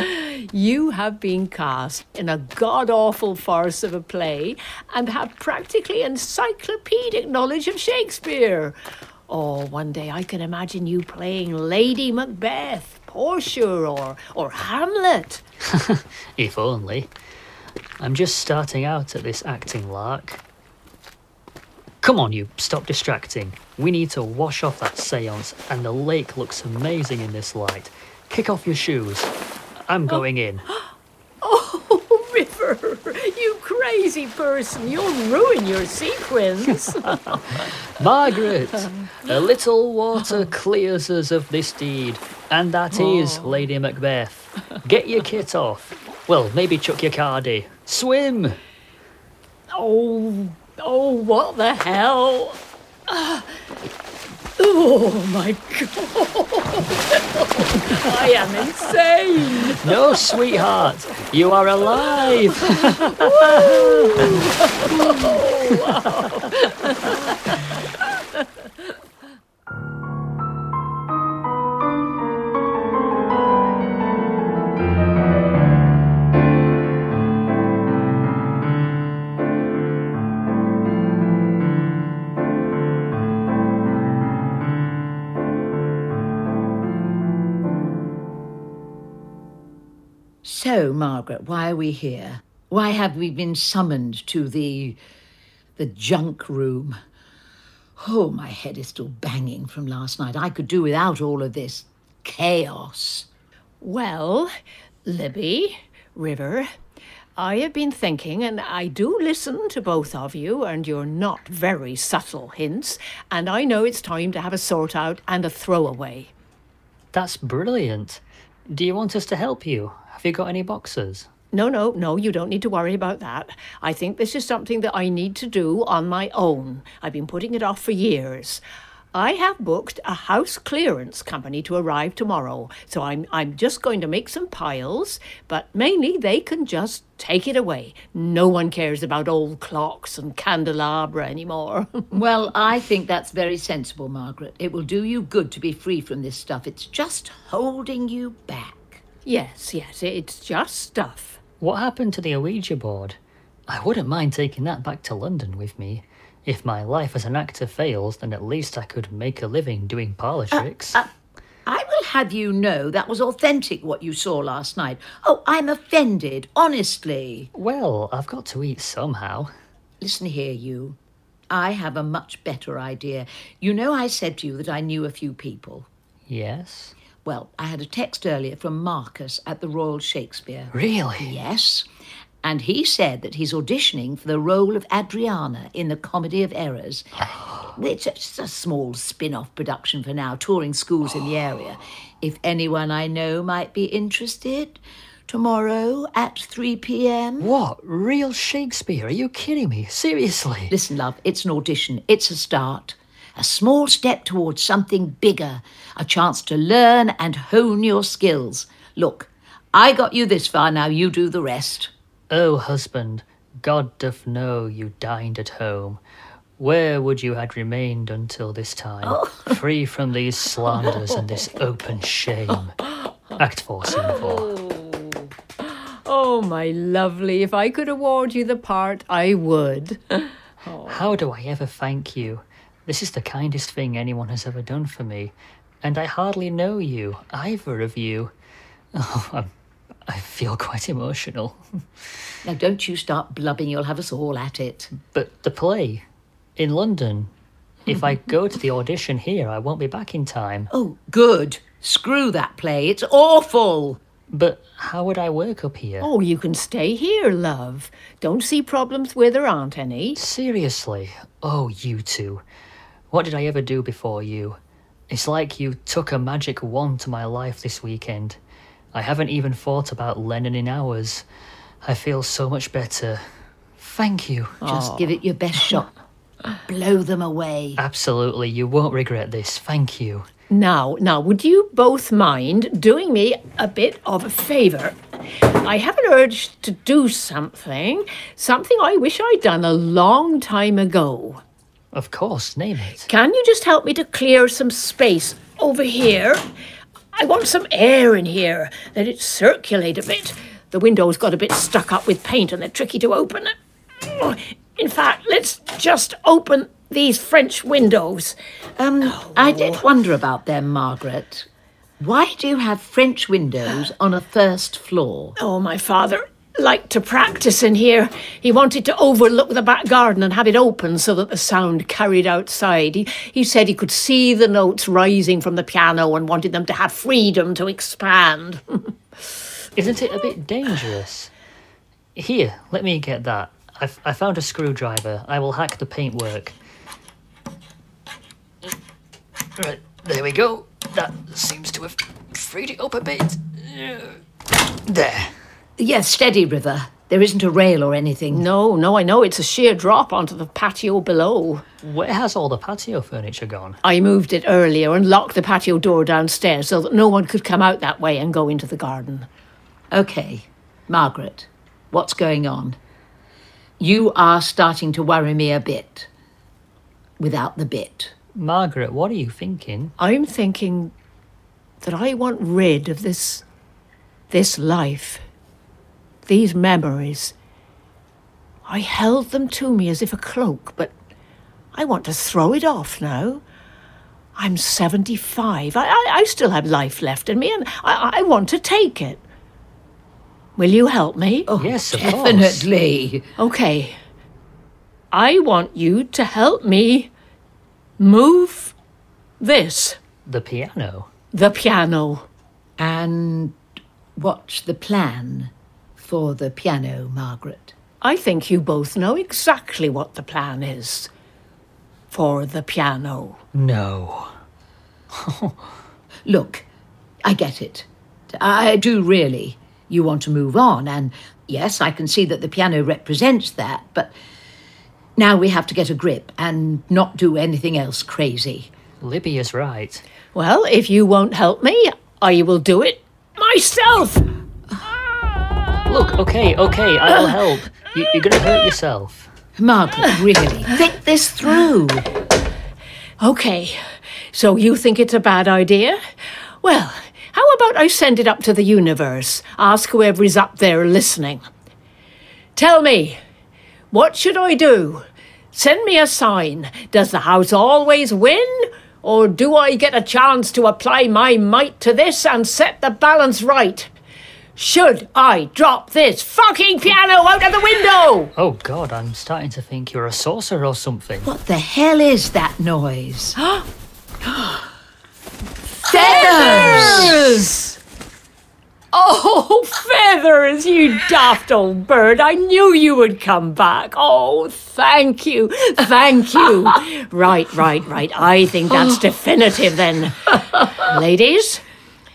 You have been cast in a god-awful farce of a play and have practically encyclopedic knowledge of Shakespeare. Oh, one day I can imagine you playing Lady Macbeth, Portia, or Hamlet. If only. I'm just starting out at this acting lark. Come on, you, stop distracting. We need to wash off that séance, and the lake looks amazing in this light. Kick off your shoes. I'm going in. Oh, River, you crazy person. You'll ruin your sequins. Margaret, a little water clears us of this deed, and that is Lady Macbeth. Get your kit off. Well, maybe chuck your cardie. Swim. Oh, what the hell? Oh, my God. I am insane. No, sweetheart. You are alive. Oh, wow. So, Margaret, why are we here? Why have we been summoned to the junk room? Oh, my head is still banging from last night. I could do without all of this chaos. Well, Libby, River, I have been thinking, and I do listen to both of you and your not very subtle hints, and I know it's time to have a sort out and a throwaway. That's brilliant. Do you want us to help you? Have you got any boxes? No, you don't need to worry about that. I think this is something that I need to do on my own. I've been putting it off for years. I have booked a house clearance company to arrive tomorrow, so I'm just going to make some piles, but mainly they can just take it away. No one cares about old clocks and candelabra anymore. Well, I think that's very sensible, Margaret. It will do you good to be free from this stuff. It's just holding you back. Yes, it's just stuff. What happened to the Ouija board? I wouldn't mind taking that back to London with me. If my life as an actor fails, then at least I could make a living doing parlour tricks. I will have you know that was authentic what you saw last night. Oh, I'm offended, honestly. Well, I've got to eat somehow. Listen here, you. I have a much better idea. You know I said to you that I knew a few people. Yes? Well, I had a text earlier from Marcus at the Royal Shakespeare. Really? Yes. And he said that he's auditioning for the role of Adriana in the Comedy of Errors, which is a small spin-off production for now, touring schools in the area. If anyone I know might be interested, tomorrow at 3 p.m. What? Real Shakespeare? Are you kidding me? Seriously? Listen, love, it's an audition. It's a start. a small step towards something bigger, a chance to learn and hone your skills. Look, I got you this far, now you do the rest. Oh, husband, God doth know you dined at home. Where would you had remained until this time, free from these slanders and this open shame? Act 4, Scene 4. Oh, my lovely, if I could award you the part, I would. Oh. How do I ever thank you? This is the kindest thing anyone has ever done for me, and I hardly know you, either of you. Oh, I feel quite emotional. Now, don't you start blubbing, you'll have us all at it. But the play, in London. If I go to the audition here, I won't be back in time. Oh, good. Screw that play, it's awful. But how would I work up here? Oh, you can stay here, love. Don't see problems where there aren't any. Seriously? Oh, you two. What did I ever do before you? It's like you took a magic wand to my life this weekend. I haven't even thought about Lennon in hours. I feel so much better. Thank you. Just give it your best shot. Blow them away. Absolutely. You won't regret this. Thank you. Now, would you both mind doing me a bit of a favour? I have an urge to do something I wish I'd done a long time ago. Of course, name it. Can you just help me to clear some space over here? I want some air in here, let it circulate a bit. The window's got a bit stuck up with paint and they're tricky to open. In fact, let's just open these French windows. I did wonder about them, Margaret. Why do you have French windows on a first floor? Oh, my father liked to practice in here. He wanted to overlook the back garden and have it open so that the sound carried outside. He said he could see the notes rising from the piano and wanted them to have freedom to expand. Isn't it a bit dangerous? Here, let me get that. I found a screwdriver. I will hack the paintwork. Right, there we go. That seems to have freed it up a bit. There. Yes, steady, River. There isn't a rail or anything. No, I know. It's a sheer drop onto the patio below. Where has all the patio furniture gone? I moved it earlier and locked the patio door downstairs so that no one could come out that way and go into the garden. OK. Margaret, what's going on? You are starting to worry me a bit. Without the bit. Margaret, what are you thinking? I'm thinking that I want rid of this life, these memories. I held them to me as if a cloak, but I want to throw it off now. I'm 75. I still have life left in me, and I want to take it. Will you help me? Oh, yes, of course. Definitely. Okay. I want you to help me move this. The piano? The piano. And what's the plan for the piano, Margaret? I think you both know exactly what the plan is for the piano. No. Look, I get it. I do really. You want to move on, and yes, I can see that the piano represents that, but now we have to get a grip and not do anything else crazy. Libby is right. Well, if you won't help me, I will do it myself! Look, okay, I'll help. You're going to hurt yourself. Margaret, really, think this through. Okay, so you think it's a bad idea? Well, how about I send it up to the universe? Ask whoever is up there listening. Tell me, what should I do? Send me a sign. Does the house always win? Or do I get a chance to apply my might to this and set the balance right? Should I drop this fucking piano out of the window? Oh, God, I'm starting to think you're a sorcerer or something. What the hell is that noise? Feathers! Oh, feathers, you daft old bird. I knew you would come back. Oh, thank you. Right. I think that's definitive then. Ladies,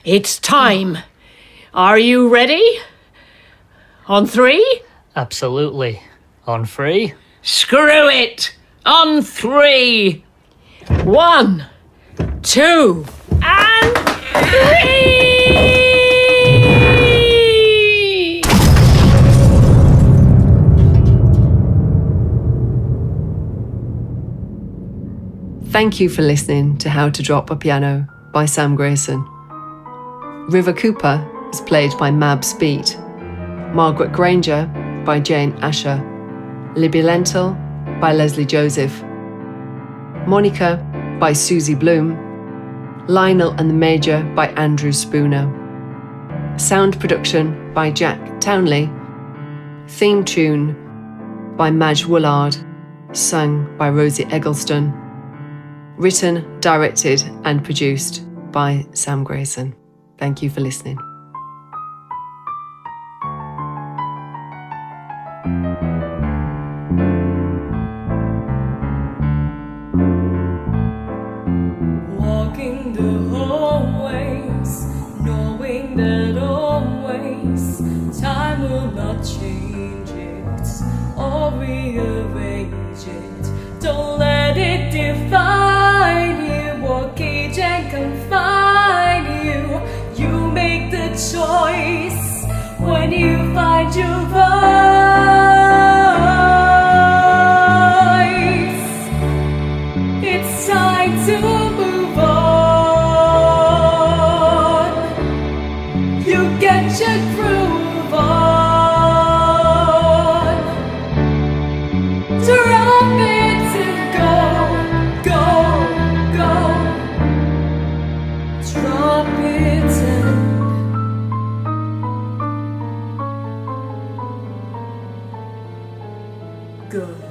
it's time. Are you ready? On 3? Absolutely. On 3? Screw it! On 3! One, two, and three! Thank you for listening to How to Drop a Piano by Sam Grayson. River Cooper is played by Mab Speet, Margaret Granger by Jane Asher, Libby Lentil by Leslie Joseph, Monica by Susie Bloom, Lionel and the Major by Andrew Spooner, sound production by Jack Townley, theme tune by Madge Woolard, sung by Rosie Eggleston, written, directed and produced by Sam Grayson. Thank you for listening. Good.